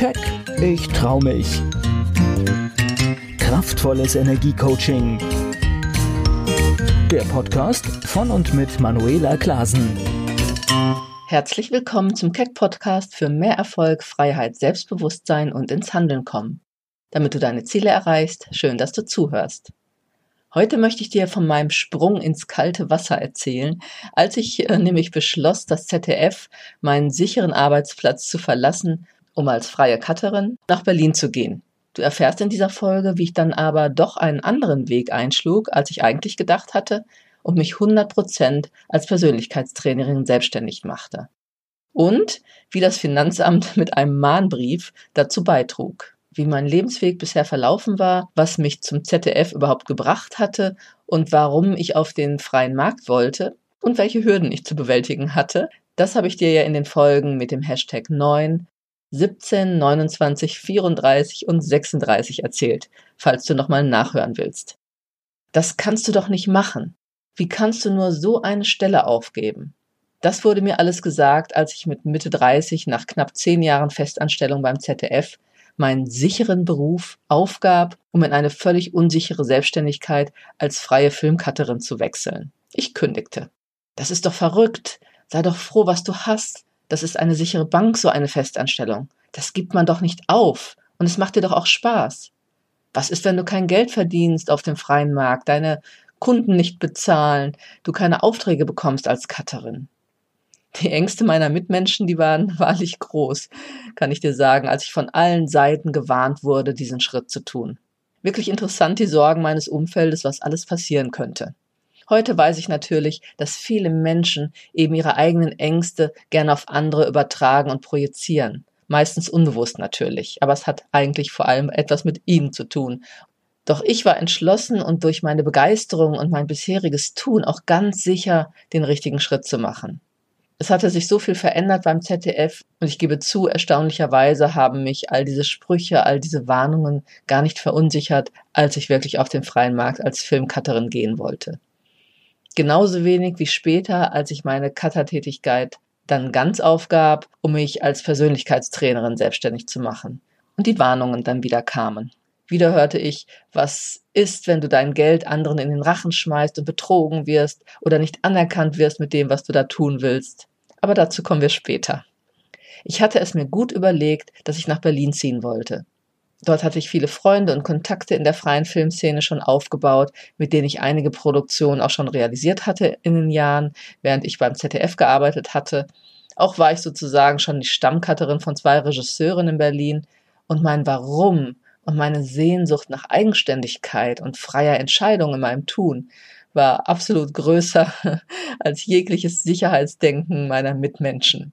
Keck, ich trau mich. Kraftvolles Energiecoaching. Der Podcast von und mit Manuela Klaasen. Herzlich willkommen zum Keck-Podcast für mehr Erfolg, Freiheit, Selbstbewusstsein und ins Handeln kommen. Damit du deine Ziele erreichst, schön, dass du zuhörst. Heute möchte ich dir von meinem Sprung ins kalte Wasser erzählen, als ich nämlich beschloss, das ZDF, meinen sicheren Arbeitsplatz zu verlassen, um als freie Cutterin nach Berlin zu gehen. Du erfährst in dieser Folge, wie ich dann aber doch einen anderen Weg einschlug, als ich eigentlich gedacht hatte und mich 100% als Persönlichkeitstrainerin selbstständig machte. Und wie das Finanzamt mit einem Mahnbrief dazu beitrug, wie mein Lebensweg bisher verlaufen war, was mich zum ZDF überhaupt gebracht hatte und warum ich auf den freien Markt wollte und welche Hürden ich zu bewältigen hatte. Das habe ich dir ja in den Folgen mit dem Hashtag 9, 17, 29, 34 und 36 erzählt, falls du nochmal nachhören willst. Das kannst du doch nicht machen. Wie kannst du nur so eine Stelle aufgeben? Das wurde mir alles gesagt, als ich mit Mitte 30 nach knapp 10 Jahren Festanstellung beim ZDF meinen sicheren Beruf aufgab, um in eine völlig unsichere Selbstständigkeit als freie Filmcutterin zu wechseln. Ich kündigte. Das ist doch verrückt. Sei doch froh, was du hast. Das ist eine sichere Bank, so eine Festanstellung. Das gibt man doch nicht auf. Und es macht dir doch auch Spaß. Was ist, wenn du kein Geld verdienst auf dem freien Markt, deine Kunden nicht bezahlen, du keine Aufträge bekommst als Cutterin? Die Ängste meiner Mitmenschen, die waren wahrlich groß, kann ich dir sagen, als ich von allen Seiten gewarnt wurde, diesen Schritt zu tun. Wirklich interessant die Sorgen meines Umfeldes, was alles passieren könnte. Heute weiß ich natürlich, dass viele Menschen eben ihre eigenen Ängste gerne auf andere übertragen und projizieren. Meistens unbewusst natürlich, aber es hat eigentlich vor allem etwas mit ihnen zu tun. Doch ich war entschlossen und durch meine Begeisterung und mein bisheriges Tun auch ganz sicher, den richtigen Schritt zu machen. Es hatte sich so viel verändert beim ZDF und ich gebe zu, erstaunlicherweise haben mich all diese Sprüche, all diese Warnungen gar nicht verunsichert, als ich wirklich auf den freien Markt als Filmcutterin gehen wollte. Genauso wenig wie später, als ich meine Cutter-Tätigkeit dann ganz aufgab, um mich als Persönlichkeitstrainerin selbstständig zu machen und die Warnungen dann wieder kamen. Wieder hörte ich, was ist, wenn du dein Geld anderen in den Rachen schmeißt und betrogen wirst oder nicht anerkannt wirst mit dem, was du da tun willst. Aber dazu kommen wir später. Ich hatte es mir gut überlegt, dass ich nach Berlin ziehen wollte. Dort hatte ich viele Freunde und Kontakte in der freien Filmszene schon aufgebaut, mit denen ich einige Produktionen auch schon realisiert hatte in den Jahren, während ich beim ZDF gearbeitet hatte. Auch war ich sozusagen schon die Stammcutterin von 2 Regisseuren in Berlin und mein Warum und meine Sehnsucht nach Eigenständigkeit und freier Entscheidung in meinem Tun war absolut größer als jegliches Sicherheitsdenken meiner Mitmenschen.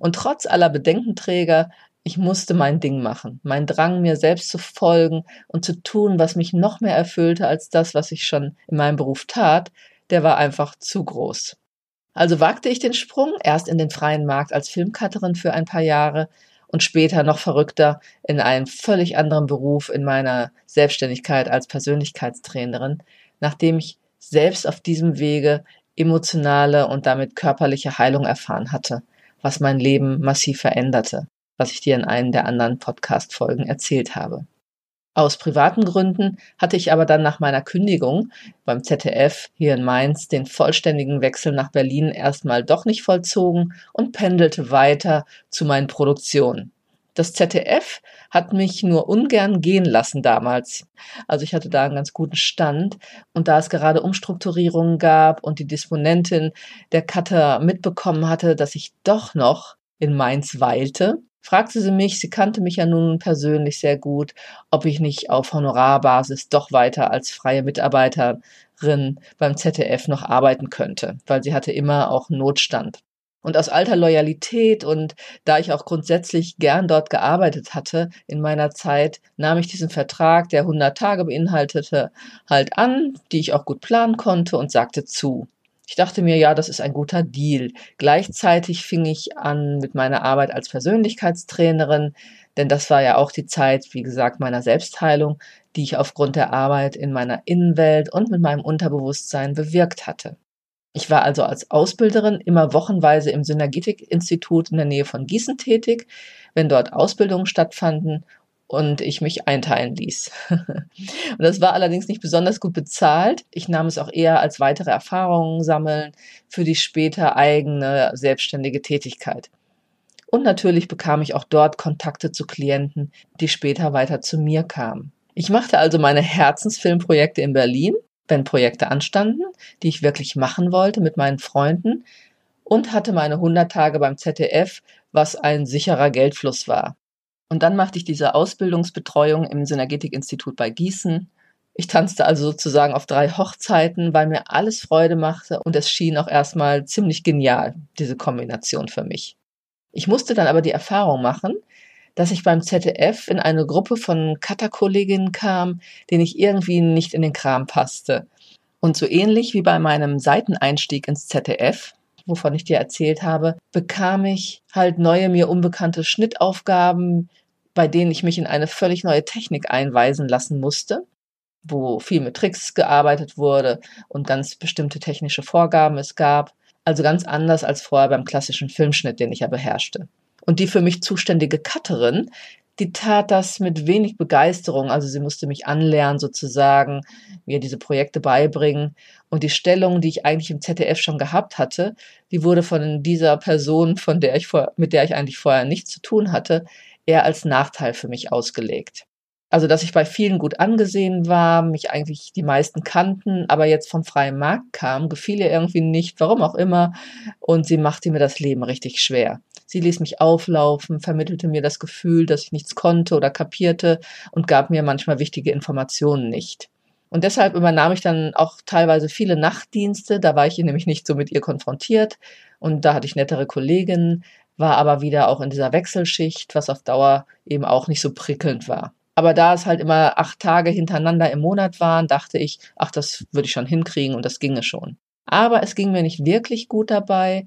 Und trotz aller Bedenkenträger, ich musste mein Ding machen, mein Drang, mir selbst zu folgen und zu tun, was mich noch mehr erfüllte als das, was ich schon in meinem Beruf tat, der war einfach zu groß. Also wagte ich den Sprung, erst in den freien Markt als Filmcutterin für ein paar Jahre und später noch verrückter in einem völlig anderen Beruf in meiner Selbstständigkeit als Persönlichkeitstrainerin, nachdem ich selbst auf diesem Wege emotionale und damit körperliche Heilung erfahren hatte, was mein Leben massiv veränderte, was ich dir in einem der anderen Podcast-Folgen erzählt habe. Aus privaten Gründen hatte ich aber dann nach meiner Kündigung beim ZDF hier in Mainz den vollständigen Wechsel nach Berlin erstmal doch nicht vollzogen und pendelte weiter zu meinen Produktionen. Das ZDF hat mich nur ungern gehen lassen damals. Also ich hatte da einen ganz guten Stand und da es gerade Umstrukturierungen gab und die Disponentin der Cutter mitbekommen hatte, dass ich doch noch in Mainz weilte, fragte sie mich, sie kannte mich ja nun persönlich sehr gut, ob ich nicht auf Honorarbasis doch weiter als freie Mitarbeiterin beim ZDF noch arbeiten könnte, weil sie hatte immer auch Notstand. Und aus alter Loyalität und da ich auch grundsätzlich gern dort gearbeitet hatte in meiner Zeit, nahm ich diesen Vertrag, der 100 Tage beinhaltete, halt an, die ich auch gut planen konnte und sagte zu. Ich dachte mir, ja, das ist ein guter Deal. Gleichzeitig fing ich an mit meiner Arbeit als Persönlichkeitstrainerin, denn das war ja auch die Zeit, wie gesagt, meiner Selbstheilung, die ich aufgrund der Arbeit in meiner Innenwelt und mit meinem Unterbewusstsein bewirkt hatte. Ich war also als Ausbilderin immer wochenweise im Synergetik-Institut in der Nähe von Gießen tätig, wenn dort Ausbildungen stattfanden und ich mich einteilen ließ. Und das war allerdings nicht besonders gut bezahlt. Ich nahm es auch eher als weitere Erfahrungen sammeln für die später eigene selbstständige Tätigkeit. Und natürlich bekam ich auch dort Kontakte zu Klienten, die später weiter zu mir kamen. Ich machte also meine Herzensfilmprojekte in Berlin, wenn Projekte anstanden, die ich wirklich machen wollte mit meinen Freunden, und hatte meine 100 Tage beim ZDF, was ein sicherer Geldfluss war. Und dann machte ich diese Ausbildungsbetreuung im Synergetik-Institut bei Gießen. Ich tanzte also sozusagen auf 3 Hochzeiten, weil mir alles Freude machte und es schien auch erstmal ziemlich genial, diese Kombination für mich. Ich musste dann aber die Erfahrung machen, dass ich beim ZDF in eine Gruppe von Cutter-Kolleginnen kam, denen ich irgendwie nicht in den Kram passte. Und so ähnlich wie bei meinem Seiteneinstieg ins ZDF, wovon ich dir erzählt habe, bekam ich halt neue, mir unbekannte Schnittaufgaben, bei denen ich mich in eine völlig neue Technik einweisen lassen musste, wo viel mit Tricks gearbeitet wurde und ganz bestimmte technische Vorgaben es gab. Also ganz anders als vorher beim klassischen Filmschnitt, den ich ja beherrschte. Und die für mich zuständige Cutterin, die tat das mit wenig Begeisterung. Also sie musste mich anlernen sozusagen, mir diese Projekte beibringen. Und die Stellung, die ich eigentlich im ZDF schon gehabt hatte, die wurde von dieser Person, mit der ich eigentlich vorher nichts zu tun hatte, eher als Nachteil für mich ausgelegt. Also dass ich bei vielen gut angesehen war, mich eigentlich die meisten kannten, aber jetzt vom freien Markt kam, gefiel ihr irgendwie nicht, warum auch immer. Und sie machte mir das Leben richtig schwer. Sie ließ mich auflaufen, vermittelte mir das Gefühl, dass ich nichts konnte oder kapierte und gab mir manchmal wichtige Informationen nicht. Und deshalb übernahm ich dann auch teilweise viele Nachtdienste, da war ich nämlich nicht so mit ihr konfrontiert und da hatte ich nettere Kolleginnen, war aber wieder auch in dieser Wechselschicht, was auf Dauer eben auch nicht so prickelnd war. Aber da es halt immer 8 Tage hintereinander im Monat waren, dachte ich, ach, das würde ich schon hinkriegen und das ginge schon. Aber es ging mir nicht wirklich gut dabei.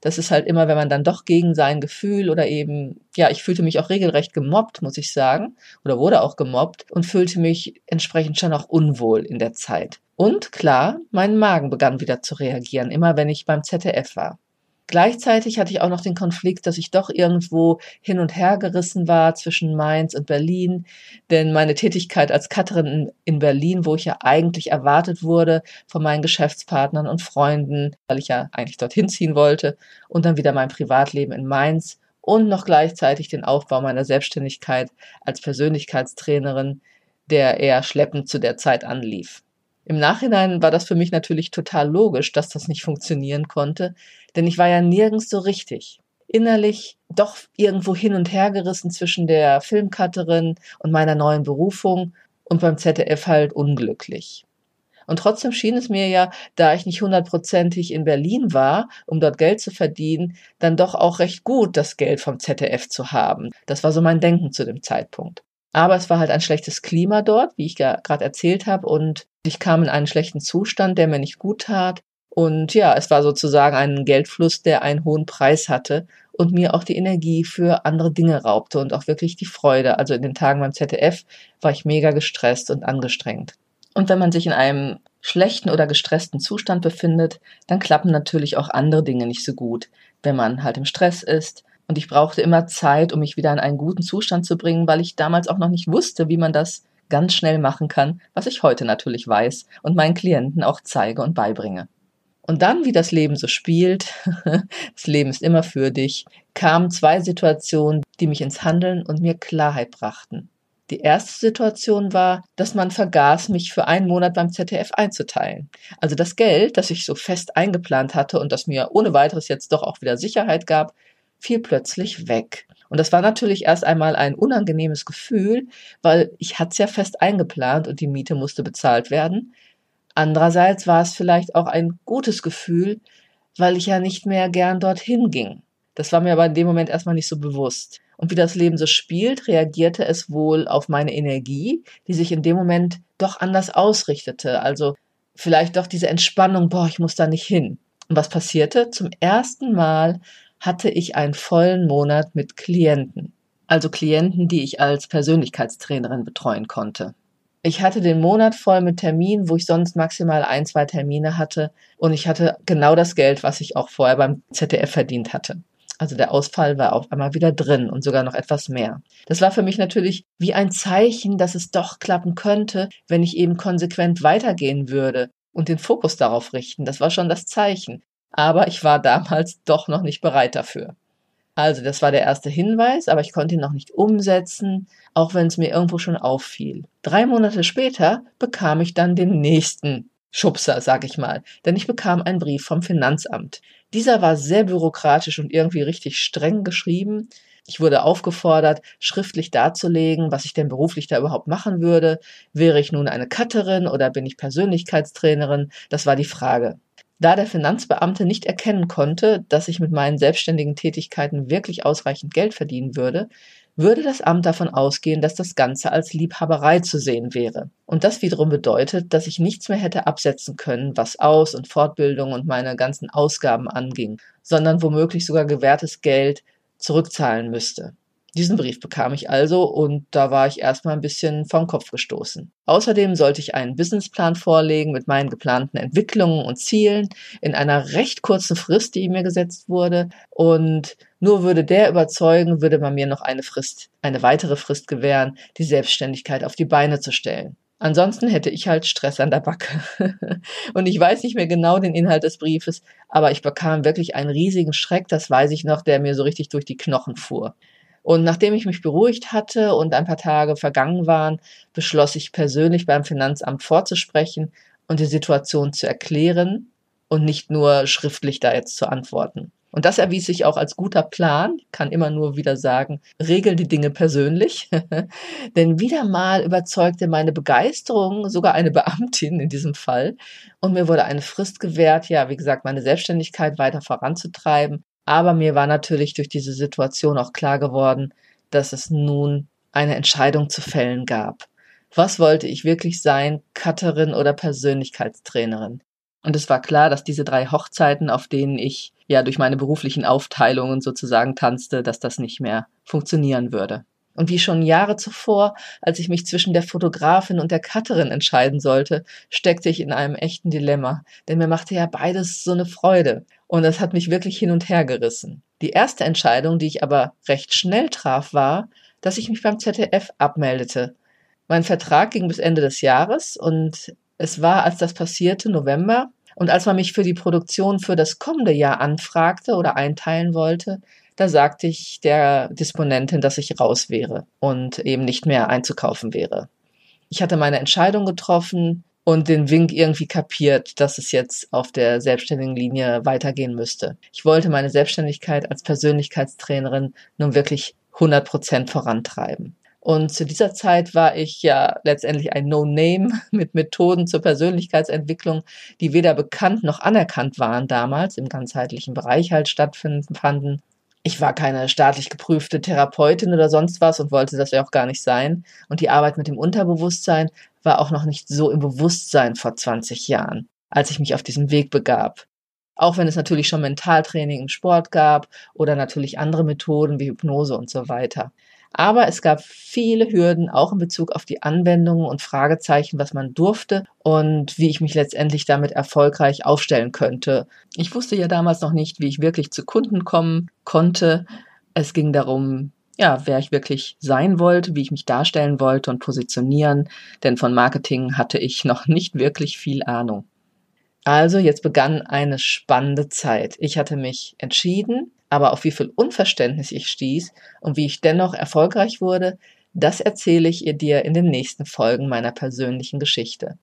Das ist halt immer, wenn man dann doch gegen sein Gefühl oder eben, ja, ich fühlte mich auch regelrecht gemobbt, muss ich sagen, oder wurde auch gemobbt und fühlte mich entsprechend schon auch unwohl in der Zeit. Und klar, mein Magen begann wieder zu reagieren, immer wenn ich beim ZDF war. Gleichzeitig hatte ich auch noch den Konflikt, dass ich doch irgendwo hin und her gerissen war zwischen Mainz und Berlin, denn meine Tätigkeit als Cutterin in Berlin, wo ich ja eigentlich erwartet wurde von meinen Geschäftspartnern und Freunden, weil ich ja eigentlich dorthin ziehen wollte, und dann wieder mein Privatleben in Mainz und noch gleichzeitig den Aufbau meiner Selbstständigkeit als Persönlichkeitstrainerin, der eher schleppend zu der Zeit anlief. Im Nachhinein war das für mich natürlich total logisch, dass das nicht funktionieren konnte, denn ich war ja nirgends so richtig. Innerlich doch irgendwo hin und her gerissen zwischen der Filmcutterin und meiner neuen Berufung und beim ZDF halt unglücklich. Und trotzdem schien es mir ja, da ich nicht 100%ig in Berlin war, um dort Geld zu verdienen, dann doch auch recht gut, das Geld vom ZDF zu haben. Das war so mein Denken zu dem Zeitpunkt. Aber es war halt ein schlechtes Klima dort, wie ich ja gerade erzählt habe, und ich kam in einen schlechten Zustand, der mir nicht gut tat. Und ja, es war sozusagen ein Geldfluss, der einen hohen Preis hatte und mir auch die Energie für andere Dinge raubte und auch wirklich die Freude. Also in den Tagen beim ZDF war ich mega gestresst und angestrengt. Und wenn man sich in einem schlechten oder gestressten Zustand befindet, dann klappen natürlich auch andere Dinge nicht so gut, wenn man halt im Stress ist. Und ich brauchte immer Zeit, um mich wieder in einen guten Zustand zu bringen, weil ich damals auch noch nicht wusste, wie man das ganz schnell machen kann, was ich heute natürlich weiß und meinen Klienten auch zeige und beibringe. Und dann, wie das Leben so spielt, das Leben ist immer für dich, kamen 2 Situationen, die mich ins Handeln und mir Klarheit brachten. Die erste Situation war, dass man vergaß, mich für einen Monat beim ZDF einzuteilen. Also das Geld, das ich so fest eingeplant hatte und das mir ohne weiteres jetzt doch auch wieder Sicherheit gab, fiel plötzlich weg. Und das war natürlich erst einmal ein unangenehmes Gefühl, weil ich hatte es ja fest eingeplant und die Miete musste bezahlt werden. Andererseits war es vielleicht auch ein gutes Gefühl, weil ich ja nicht mehr gern dorthin ging. Das war mir aber in dem Moment erstmal nicht so bewusst. Und wie das Leben so spielt, reagierte es wohl auf meine Energie, die sich in dem Moment doch anders ausrichtete. Also vielleicht doch diese Entspannung, boah, ich muss da nicht hin. Und was passierte? Zum ersten Mal hatte ich einen vollen Monat mit Klienten. Also Klienten, die ich als Persönlichkeitstrainerin betreuen konnte. Ich hatte den Monat voll mit Terminen, wo ich sonst maximal 1, 2 Termine hatte. Und ich hatte genau das Geld, was ich auch vorher beim ZDF verdient hatte. Also der Ausfall war auf einmal wieder drin und sogar noch etwas mehr. Das war für mich natürlich wie ein Zeichen, dass es doch klappen könnte, wenn ich eben konsequent weitergehen würde und den Fokus darauf richten. Das war schon das Zeichen. Aber ich war damals doch noch nicht bereit dafür. Also das war der erste Hinweis, aber ich konnte ihn noch nicht umsetzen, auch wenn es mir irgendwo schon auffiel. 3 Monate später bekam ich dann den nächsten Schubser, sag ich mal, denn ich bekam einen Brief vom Finanzamt. Dieser war sehr bürokratisch und irgendwie richtig streng geschrieben. Ich wurde aufgefordert, schriftlich darzulegen, was ich denn beruflich da überhaupt machen würde. Wäre ich nun eine Cutterin oder bin ich Persönlichkeitstrainerin? Das war die Frage. Da der Finanzbeamte nicht erkennen konnte, dass ich mit meinen selbstständigen Tätigkeiten wirklich ausreichend Geld verdienen würde, würde das Amt davon ausgehen, dass das Ganze als Liebhaberei zu sehen wäre. Und das wiederum bedeutet, dass ich nichts mehr hätte absetzen können, was Aus- und Fortbildung und meine ganzen Ausgaben anging, sondern womöglich sogar gewährtes Geld zurückzahlen müsste. Diesen Brief bekam ich also und da war ich erstmal ein bisschen vom Kopf gestoßen. Außerdem sollte ich einen Businessplan vorlegen mit meinen geplanten Entwicklungen und Zielen in einer recht kurzen Frist, die mir gesetzt wurde. Und nur würde der überzeugen, würde man mir noch eine weitere Frist gewähren, die Selbstständigkeit auf die Beine zu stellen. Ansonsten hätte ich halt Stress an der Backe. Und ich weiß nicht mehr genau den Inhalt des Briefes, aber ich bekam wirklich einen riesigen Schreck, das weiß ich noch, der mir so richtig durch die Knochen fuhr. Und nachdem ich mich beruhigt hatte und ein paar Tage vergangen waren, beschloss ich persönlich beim Finanzamt vorzusprechen und die Situation zu erklären und nicht nur schriftlich da jetzt zu antworten. Und das erwies sich auch als guter Plan. Ich kann immer nur wieder sagen, regel die Dinge persönlich. Denn wieder mal überzeugte meine Begeisterung sogar eine Beamtin in diesem Fall. Und mir wurde eine Frist gewährt, ja, wie gesagt, meine Selbstständigkeit weiter voranzutreiben. Aber mir war natürlich durch diese Situation auch klar geworden, dass es nun eine Entscheidung zu fällen gab. Was wollte ich wirklich sein, Cutterin oder Persönlichkeitstrainerin? Und es war klar, dass diese 3 Hochzeiten, auf denen ich ja durch meine beruflichen Aufteilungen sozusagen tanzte, dass das nicht mehr funktionieren würde. Und wie schon Jahre zuvor, als ich mich zwischen der Fotografin und der Cutterin entscheiden sollte, steckte ich in einem echten Dilemma, denn mir machte ja beides so eine Freude und das hat mich wirklich hin und her gerissen. Die erste Entscheidung, die ich aber recht schnell traf, war, dass ich mich beim ZDF abmeldete. Mein Vertrag ging bis Ende des Jahres und es war, als das passierte, November, und als man mich für die Produktion für das kommende Jahr anfragte oder einteilen wollte, da sagte ich der Disponentin, dass ich raus wäre und eben nicht mehr einzukaufen wäre. Ich hatte meine Entscheidung getroffen und den Wink irgendwie kapiert, dass es jetzt auf der selbstständigen Linie weitergehen müsste. Ich wollte meine Selbstständigkeit als Persönlichkeitstrainerin nun wirklich 100% vorantreiben. Und zu dieser Zeit war ich ja letztendlich ein No-Name mit Methoden zur Persönlichkeitsentwicklung, die weder bekannt noch anerkannt waren damals, im ganzheitlichen Bereich halt stattfanden. Ich war keine staatlich geprüfte Therapeutin oder sonst was und wollte das ja auch gar nicht sein. Und die Arbeit mit dem Unterbewusstsein war auch noch nicht so im Bewusstsein vor 20 Jahren, als ich mich auf diesen Weg begab. Auch wenn es natürlich schon Mentaltraining im Sport gab oder natürlich andere Methoden wie Hypnose und so weiter. Aber es gab viele Hürden, auch in Bezug auf die Anwendungen und Fragezeichen, was man durfte und wie ich mich letztendlich damit erfolgreich aufstellen könnte. Ich wusste ja damals noch nicht, wie ich wirklich zu Kunden kommen konnte. Es ging darum, ja, wer ich wirklich sein wollte, wie ich mich darstellen wollte und positionieren, denn von Marketing hatte ich noch nicht wirklich viel Ahnung. Also jetzt begann eine spannende Zeit. Ich hatte mich entschieden, aber auf wie viel Unverständnis ich stieß und wie ich dennoch erfolgreich wurde, das erzähle ich dir in den nächsten Folgen meiner persönlichen Geschichte.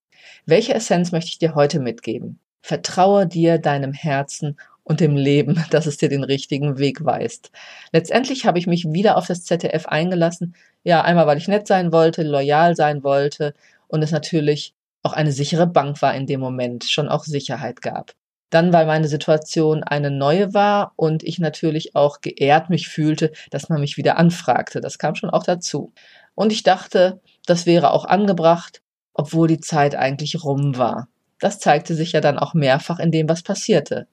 Welche Essenz möchte ich dir heute mitgeben? Vertraue dir, deinem Herzen und dem Leben, dass es dir den richtigen Weg weist. Letztendlich habe ich mich wieder auf das ZDF eingelassen. Ja, einmal, weil ich nett sein wollte, loyal sein wollte und es natürlich auch eine sichere Bank war in dem Moment, schon auch Sicherheit gab. Dann, weil meine Situation eine neue war und ich natürlich auch geehrt mich fühlte, dass man mich wieder anfragte. Das kam schon auch dazu. Und ich dachte, das wäre auch angebracht, obwohl die Zeit eigentlich rum war. Das zeigte sich ja dann auch mehrfach in dem, was passierte.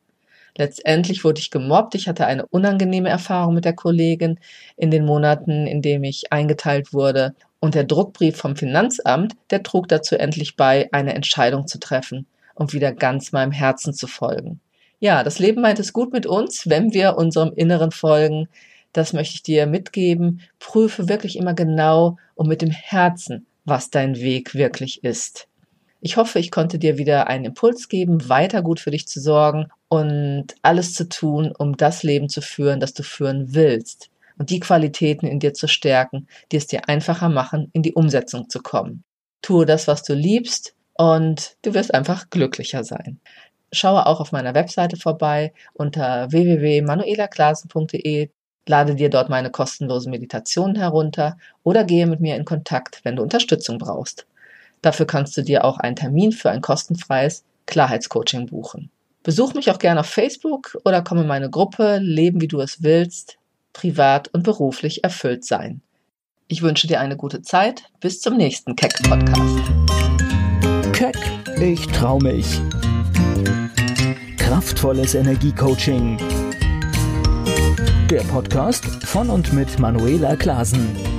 Letztendlich wurde ich gemobbt. Ich hatte eine unangenehme Erfahrung mit der Kollegin in den Monaten, in denen ich eingeteilt wurde. Und der Druckbrief vom Finanzamt, der trug dazu endlich bei, eine Entscheidung zu treffen und wieder ganz meinem Herzen zu folgen. Ja, das Leben meint es gut mit uns, wenn wir unserem Inneren folgen. Das möchte ich dir mitgeben. Prüfe wirklich immer genau und mit dem Herzen, was dein Weg wirklich ist. Ich hoffe, ich konnte dir wieder einen Impuls geben, weiter gut für dich zu sorgen und alles zu tun, um das Leben zu führen, das du führen willst. Und die Qualitäten in dir zu stärken, die es dir einfacher machen, in die Umsetzung zu kommen. Tue das, was du liebst, und du wirst einfach glücklicher sein. Schaue auch auf meiner Webseite vorbei unter www.manuelaklaasen.de. Lade dir dort meine kostenlosen Meditationen herunter oder gehe mit mir in Kontakt, wenn du Unterstützung brauchst. Dafür kannst du dir auch einen Termin für ein kostenfreies Klarheitscoaching buchen. Besuch mich auch gerne auf Facebook oder komm in meine Gruppe Leben, wie du es willst, privat und beruflich erfüllt sein. Ich wünsche dir eine gute Zeit. Bis zum nächsten Keck-Podcast. Keck, ich trau mich. Kraftvolles Energiecoaching. Der Podcast von und mit Manuela Klaasen.